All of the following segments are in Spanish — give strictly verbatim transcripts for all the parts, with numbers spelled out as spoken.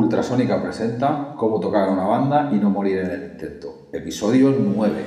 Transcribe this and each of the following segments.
Ultrasónica presenta Cómo tocar a una banda y no morir en el intento, episodio nueve.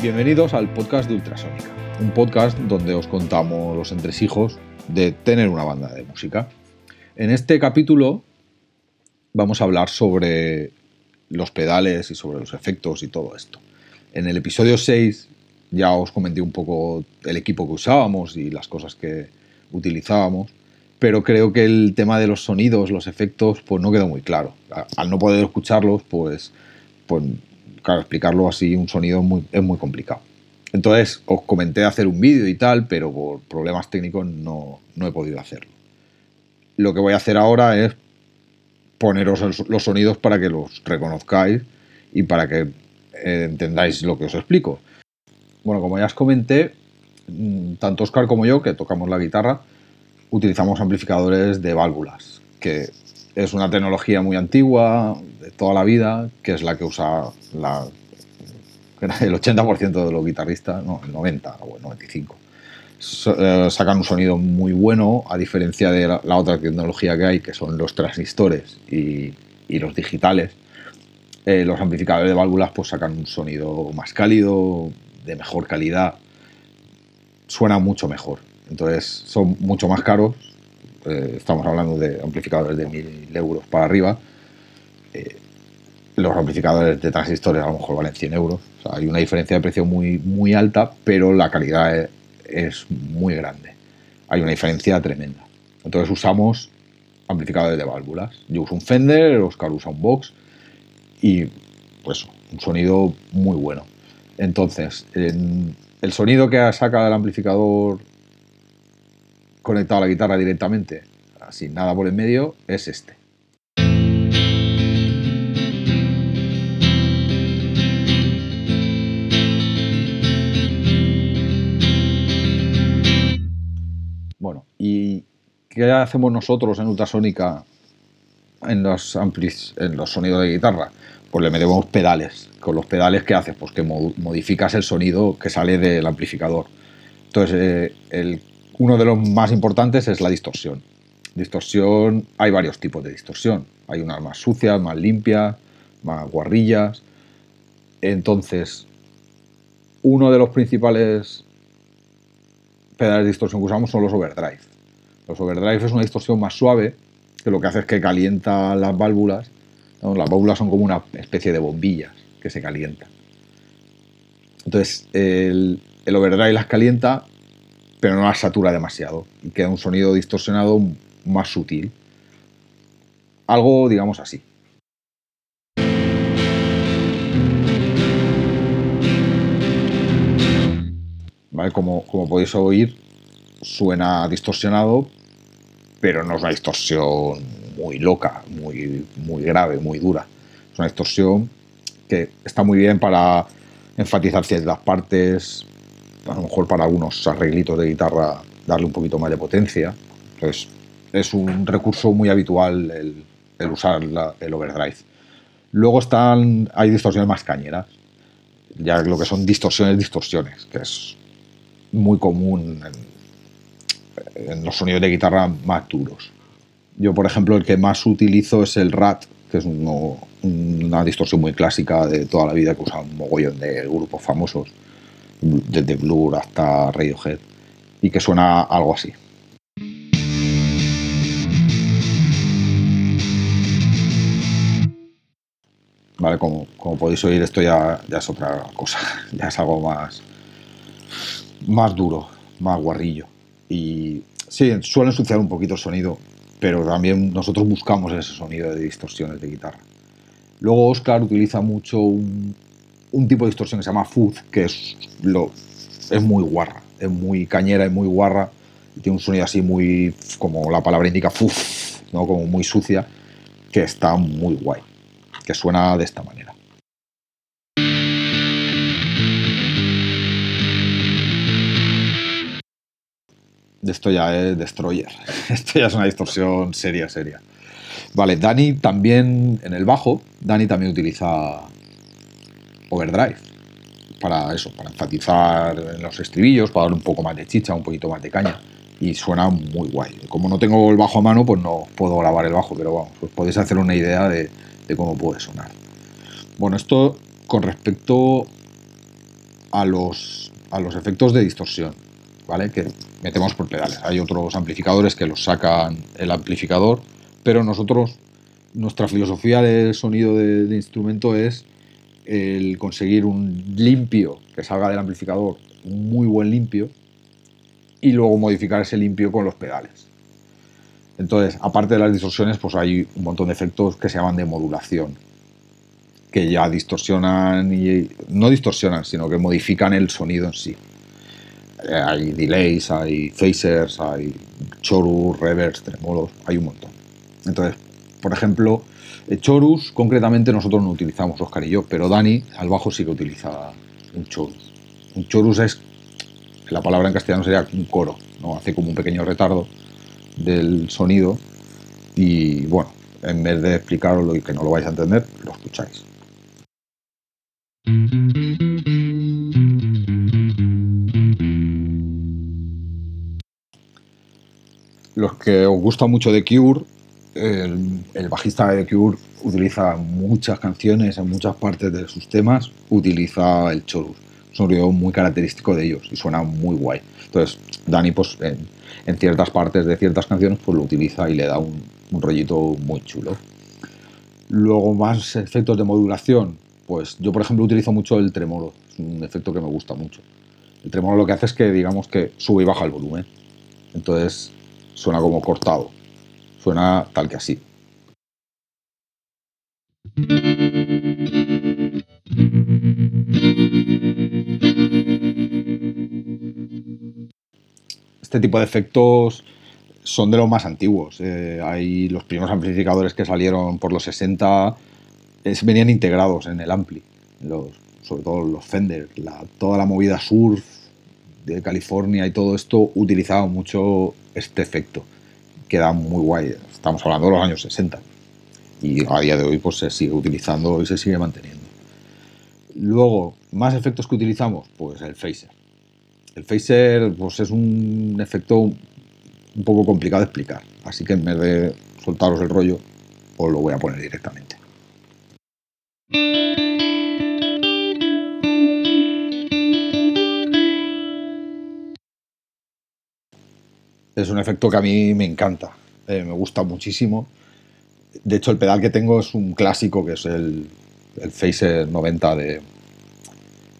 Bienvenidos al podcast de Ultrasónica, un podcast donde os contamos los entresijos de tener una banda de música. En este capítulo vamos a hablar sobre los pedales y sobre los efectos y todo esto. En el episodio seis ya os comenté un poco el equipo que usábamos y las cosas que utilizábamos, pero creo que el tema de los sonidos, los efectos, pues no quedó muy claro. Al no poder escucharlos, pues... pues claro, explicarlo así, un sonido muy, es muy complicado. Entonces, os comenté hacer un vídeo y tal, pero por problemas técnicos no, no he podido hacerlo. Lo que voy a hacer ahora es poneros el, los sonidos para que los reconozcáis y para que eh, entendáis lo que os explico. Bueno, como ya os comenté, tanto Óscar como yo, que tocamos la guitarra, utilizamos amplificadores de válvulas, que es una tecnología muy antigua, de toda la vida, que es la que usa la, el ochenta por ciento de los guitarristas, no, el noventa o el noventa y cinco. So, eh, sacan un sonido muy bueno, a diferencia de la, la otra tecnología que hay, que son los transistores y, y los digitales. Eh, los amplificadores de válvulas pues sacan un sonido más cálido, de mejor calidad, suena mucho mejor. Entonces son mucho más caros, eh, estamos hablando de amplificadores de mil euros para arriba. Eh, los amplificadores de transistores a lo mejor valen cien euros, o sea, hay una diferencia de precio muy, muy alta, pero la calidad es, es muy grande, hay una diferencia tremenda. Entonces usamos amplificadores de válvulas, yo uso un Fender, Óscar usa un Vox y pues un sonido muy bueno. Entonces en el sonido que saca del amplificador conectado a la guitarra directamente, sin nada por en medio, es este. ¿Y qué hacemos nosotros en Ultrasónica en los amplis, en los sonidos de guitarra? Pues le metemos pedales. Con los pedales, ¿qué haces? Pues que modificas el sonido que sale del amplificador. Entonces, eh, el, uno de los más importantes es la distorsión. Distorsión, hay varios tipos de distorsión. Hay unas más sucias, más limpias, más guarrillas. Entonces, uno de los principales pedales de distorsión que usamos son los overdrive. Los overdrive es una distorsión más suave, que lo que hace es que calienta las válvulas. ¿No? Las válvulas son como una especie de bombillas que se calientan. Entonces el, el overdrive las calienta, pero no las satura demasiado y queda un sonido distorsionado más sutil. Algo, digamos, así. ¿Vale? Como, como podéis oír, suena distorsionado, pero no es una distorsión muy loca, muy, muy grave, muy dura. Es una distorsión que está muy bien para enfatizar ciertas partes, a lo mejor para algunos arreglitos de guitarra darle un poquito más de potencia. Entonces, es un recurso muy habitual el, el usar la, el overdrive. Luego están, hay distorsiones más cañeras, ya lo que son distorsiones, distorsiones, que es muy común en, en los sonidos de guitarra más duros. Yo, por ejemplo, el que más utilizo es el R A T, que es uno, una distorsión muy clásica de toda la vida que usa un mogollón de grupos famosos, desde Blur hasta Radiohead, y que suena algo así. Vale, como, como podéis oír, esto ya, ya es otra cosa, ya es algo más... más duro, más guarrillo, y sí, suele ensuciar un poquito el sonido, pero también nosotros buscamos ese sonido de distorsiones de guitarra. Luego Óscar utiliza mucho un, un tipo de distorsión que se llama fuzz, que es, lo, es muy guarra, es muy cañera, es muy guarra, y tiene un sonido así muy, como la palabra indica, fuzz, ¿no? Como muy sucia, que está muy guay. que suena de esta manera. Esto ya es Destroyer. Esto ya es una distorsión seria, seria. Vale, Dani también, en el bajo, Dani también utiliza overdrive para eso, para enfatizar los estribillos, para dar un poco más de chicha, un poquito más de caña. Y suena muy guay. Como no tengo el bajo a mano, pues no puedo grabar el bajo, pero vamos, os podéis hacer una idea de, de cómo puede sonar. Bueno, esto con respecto a los, a los efectos de distorsión, ¿vale? Que metemos por pedales. Hay otros amplificadores que los sacan el amplificador, pero nosotros, nuestra filosofía de sonido de, de instrumento es el conseguir un limpio que salga del amplificador, un muy buen limpio, y luego modificar ese limpio con los pedales. Entonces, aparte de las distorsiones, pues hay un montón de efectos que se llaman de modulación, que ya distorsionan y no distorsionan, sino que modifican el sonido en sí. Hay delays, hay phasers, hay chorus, reverbs, tremolos, hay un montón. Entonces, por ejemplo, chorus, concretamente nosotros no utilizamos, Oscar y yo, pero Dani al bajo sí que utiliza un chorus. Un chorus es, la palabra en castellano sería un coro, ¿no? Hace como un pequeño retardo del sonido y, bueno, en vez de explicaros lo que no lo vais a entender, lo escucháis. Los que os gusta mucho de Cure, el, el bajista de Cure utiliza muchas canciones, en muchas partes de sus temas, utiliza el chorus. Es un sonido muy característico de ellos y suena muy guay. Entonces, Dani, pues, en, en ciertas partes de ciertas canciones, pues lo utiliza y le da un, un rollito muy chulo. Luego, más efectos de modulación. Pues yo, por ejemplo, utilizo mucho el tremolo. Es un efecto que me gusta mucho. El tremolo lo que hace es que, digamos, que sube y baja el volumen. Entonces, suena como cortado. Suena tal que así. Este tipo de efectos son de los más antiguos. Eh, hay los primeros amplificadores que salieron por los sesenta, es, venían integrados en el ampli, los, sobre todo los Fender. La, toda la movida surf de California y todo esto utilizaba mucho este efecto, que era muy guay. Estamos hablando de los años sesenta y a día de hoy pues se sigue utilizando y se sigue manteniendo. Luego, más efectos que utilizamos, pues el phaser. El phaser pues es un efecto un poco complicado de explicar, así que en vez de soltaros el rollo, os lo voy a poner directamente. Es un efecto que a mí me encanta, eh, me gusta muchísimo. De hecho, el pedal que tengo es un clásico, que es el, el Phaser noventa de,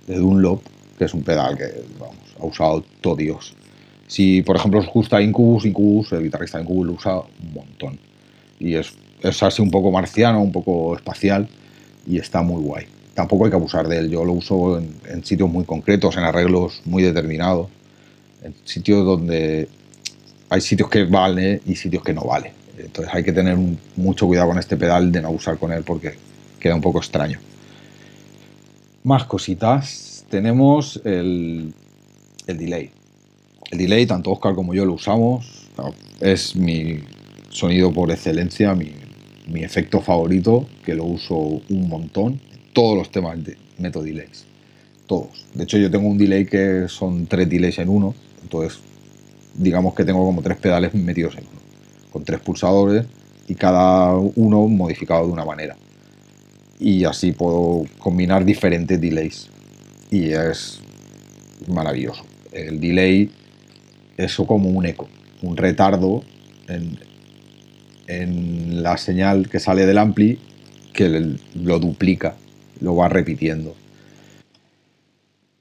de Dunlop, que es un pedal que, vamos, ha usado todo Dios. Si, por ejemplo, os gusta Incubus, Incubus, el guitarrista de Incubus lo usa un montón. Y es, es así un poco marciano, un poco espacial, y está muy guay. Tampoco hay que abusar de él. Yo lo uso en, en sitios muy concretos, en arreglos muy determinados, en sitios donde hay sitios que vale y sitios que no vale. Entonces hay que tener un, mucho cuidado con este pedal de no abusar con él, porque queda un poco extraño. Más cositas. Tenemos el... El delay. El delay, tanto Oscar como yo lo usamos. Es mi sonido por excelencia, mi, mi efecto favorito, que lo uso un montón. Todos los temas de, meto delays. Todos. De hecho, yo tengo un delay que son tres delays en uno. Entonces, digamos que tengo como tres pedales metidos en uno, con tres pulsadores y cada uno modificado de una manera. Y así puedo combinar diferentes delays. Y es maravilloso. El delay es como un eco, un retardo en, en la señal que sale del ampli, que lo duplica, lo va repitiendo.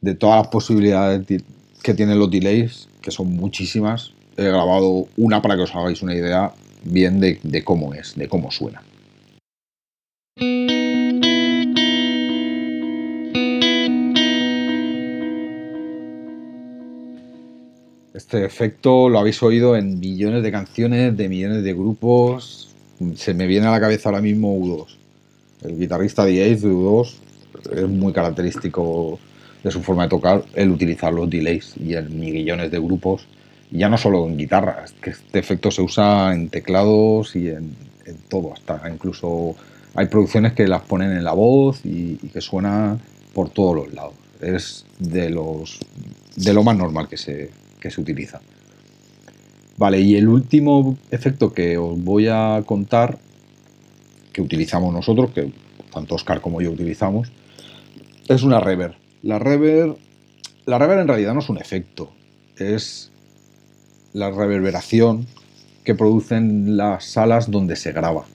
De todas las posibilidades que tienen los delays, que son muchísimas, he grabado una para que os hagáis una idea bien de, de cómo es, de cómo suena. Este efecto lo habéis oído en millones de canciones, de millones de grupos. Se me viene a la cabeza ahora mismo U dos. El guitarrista de Ace de U dos es muy característico de su forma de tocar el utilizar los delays y el miguillones de grupos, ya no solo en guitarras, que este efecto se usa en teclados y en, en todo, hasta incluso hay producciones que las ponen en la voz y, y que suena por todos los lados. Es de los de lo más normal que se, que se utiliza. Vale, y el último efecto que os voy a contar, que utilizamos nosotros, que tanto Oscar como yo utilizamos, es una reverb. La reverb, la reverb en realidad no es un efecto, es la reverberación que producen las salas donde se graba.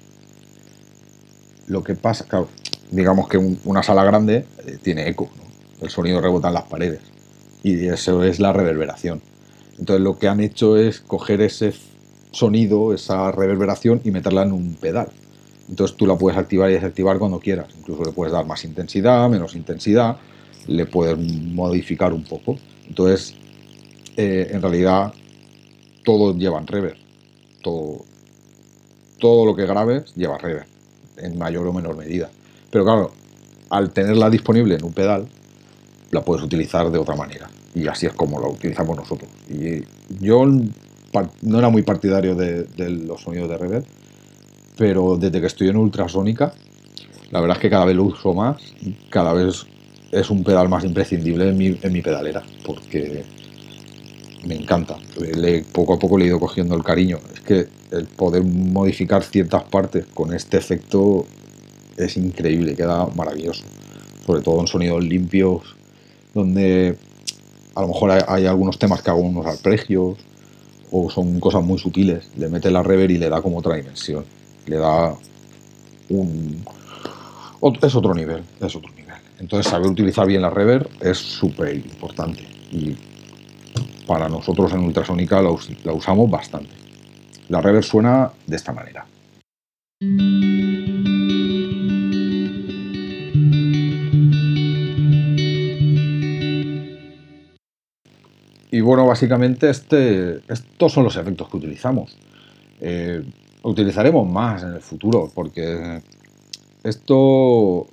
Lo que pasa, claro, digamos que un, una sala grande eh, tiene eco, ¿no? El sonido rebota en las paredes y eso es la reverberación. Entonces lo que han hecho es coger ese sonido, esa reverberación, y meterla en un pedal. Entonces tú la puedes activar y desactivar cuando quieras. Incluso le puedes dar más intensidad, menos intensidad, le puedes modificar un poco. Entonces, eh, en realidad, todos llevan reverb. Todo, todo lo que grabes lleva reverb, en mayor o menor medida. Pero claro, al tenerla disponible en un pedal, la puedes utilizar de otra manera. Y así es como la utilizamos nosotros. Y yo no era muy partidario de, de los sonidos de reverb, pero desde que estoy en Ultrasónica, la verdad es que cada vez lo uso más, cada vez es un pedal más imprescindible en mi, en mi pedalera, porque me encanta. Le, poco a poco le he ido cogiendo el cariño. Es que el poder modificar ciertas partes con este efecto es increíble, queda maravilloso. Sobre todo en sonidos limpios, donde a lo mejor hay algunos temas que hago unos arpegios o son cosas muy sutiles, le mete la reverb y le da como otra dimensión, le da un... es otro nivel, es otro nivel. Entonces saber utilizar bien la reverb es súper importante y para nosotros en Ultrasónica la, us- la usamos bastante. La reverb suena de esta manera. Y bueno, básicamente este, estos son los efectos que utilizamos. Eh, utilizaremos más en el futuro porque esto,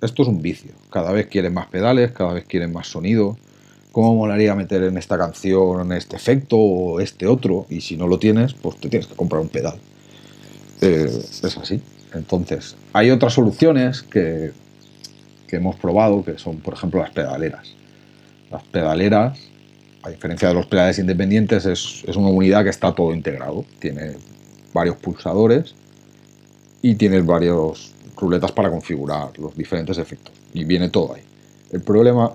esto es un vicio. Cada vez quieren más pedales, cada vez quieren más sonido. ¿Cómo molaría meter en esta canción este efecto o este otro? Y si no lo tienes, pues te tienes que comprar un pedal. Eh, es así. Entonces, hay otras soluciones que, que hemos probado, que son, por ejemplo, las pedaleras. Las pedaleras, a diferencia de los pedales independientes, es, es una unidad que está todo integrado. Tiene varios pulsadores y tiene varias ruletas para configurar los diferentes efectos. Y viene todo ahí. El problema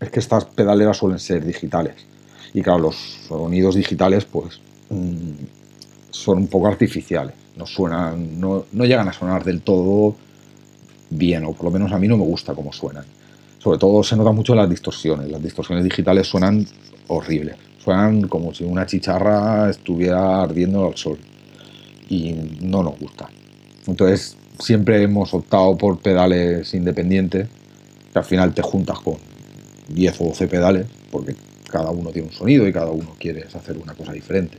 es que estas pedaleras suelen ser digitales. Y claro, los sonidos digitales pues mmm, son un poco artificiales. No, suenan, no, no llegan a sonar del todo bien, o por lo menos a mí no me gusta cómo suenan. Sobre todo se notan mucho las distorsiones. Las distorsiones digitales suenan horribles, suenan como si una chicharra estuviera ardiendo al sol y no nos gusta. Entonces siempre hemos optado por pedales independientes, que al final te juntas con diez o doce pedales porque cada uno tiene un sonido y cada uno quiere hacer una cosa diferente.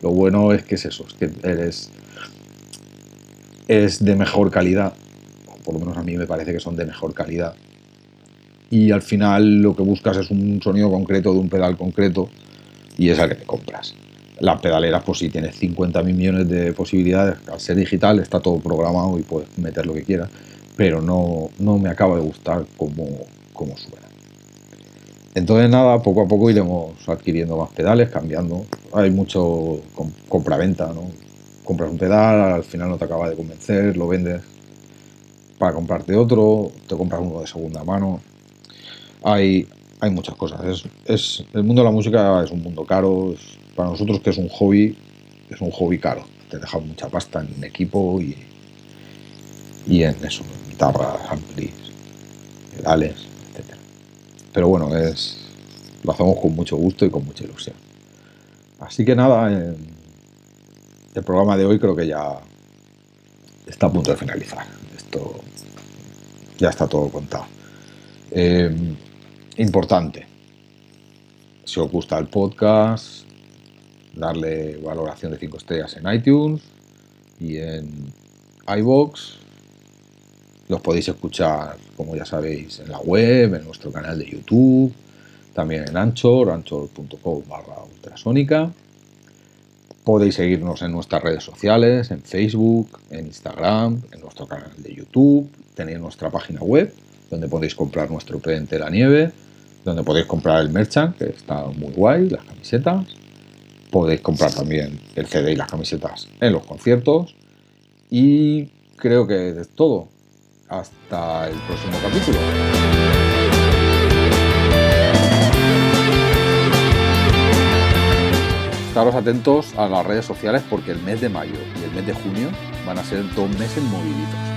Lo bueno es que es eso, es que eres, es de mejor calidad, o por lo menos a mí me parece que son de mejor calidad. Y al final lo que buscas es un sonido concreto de un pedal concreto y es el que te compras. Las pedaleras, pues si tienes cincuenta mil millones de posibilidades, al ser digital está todo programado y puedes meter lo que quieras, pero no, no me acaba de gustar cómo, cómo suena. Entonces nada, poco a poco iremos adquiriendo más pedales, cambiando. Hay mucho compra-venta, ¿no? Compras un pedal, al final no te acaba de convencer, lo vendes para comprarte otro, te compras uno de segunda mano. Hay, hay muchas cosas. Es, es, el mundo de la música es un mundo caro. Es, para nosotros que es un hobby, es un hobby caro. Te dejan mucha pasta en equipo y, y en eso, guitarras, amplis, pedales, etcétera. Pero bueno, es, lo hacemos con mucho gusto y con mucha ilusión. Así que nada, eh, el programa de hoy creo que ya está a punto de finalizar. Esto ya está todo contado. Eh, Importante, si os gusta el podcast, darle valoración de cinco estrellas en iTunes y en iVoox, Los podéis escuchar, como ya sabéis, en la web, en nuestro canal de YouTube, también en Anchor, anchor punto com barra ultrasónica. Podéis seguirnos en nuestras redes sociales, en Facebook, en Instagram, en nuestro canal de YouTube. Tenéis nuestra página web, donde podéis comprar nuestro P D de la nieve, donde podéis comprar el merchant, que está muy guay, las camisetas. Podéis comprar también el C D y las camisetas en los conciertos. Y creo que es todo. Hasta el próximo capítulo. Estaros atentos a las redes sociales porque el mes de mayo y el mes de junio van a ser dos meses moviditos.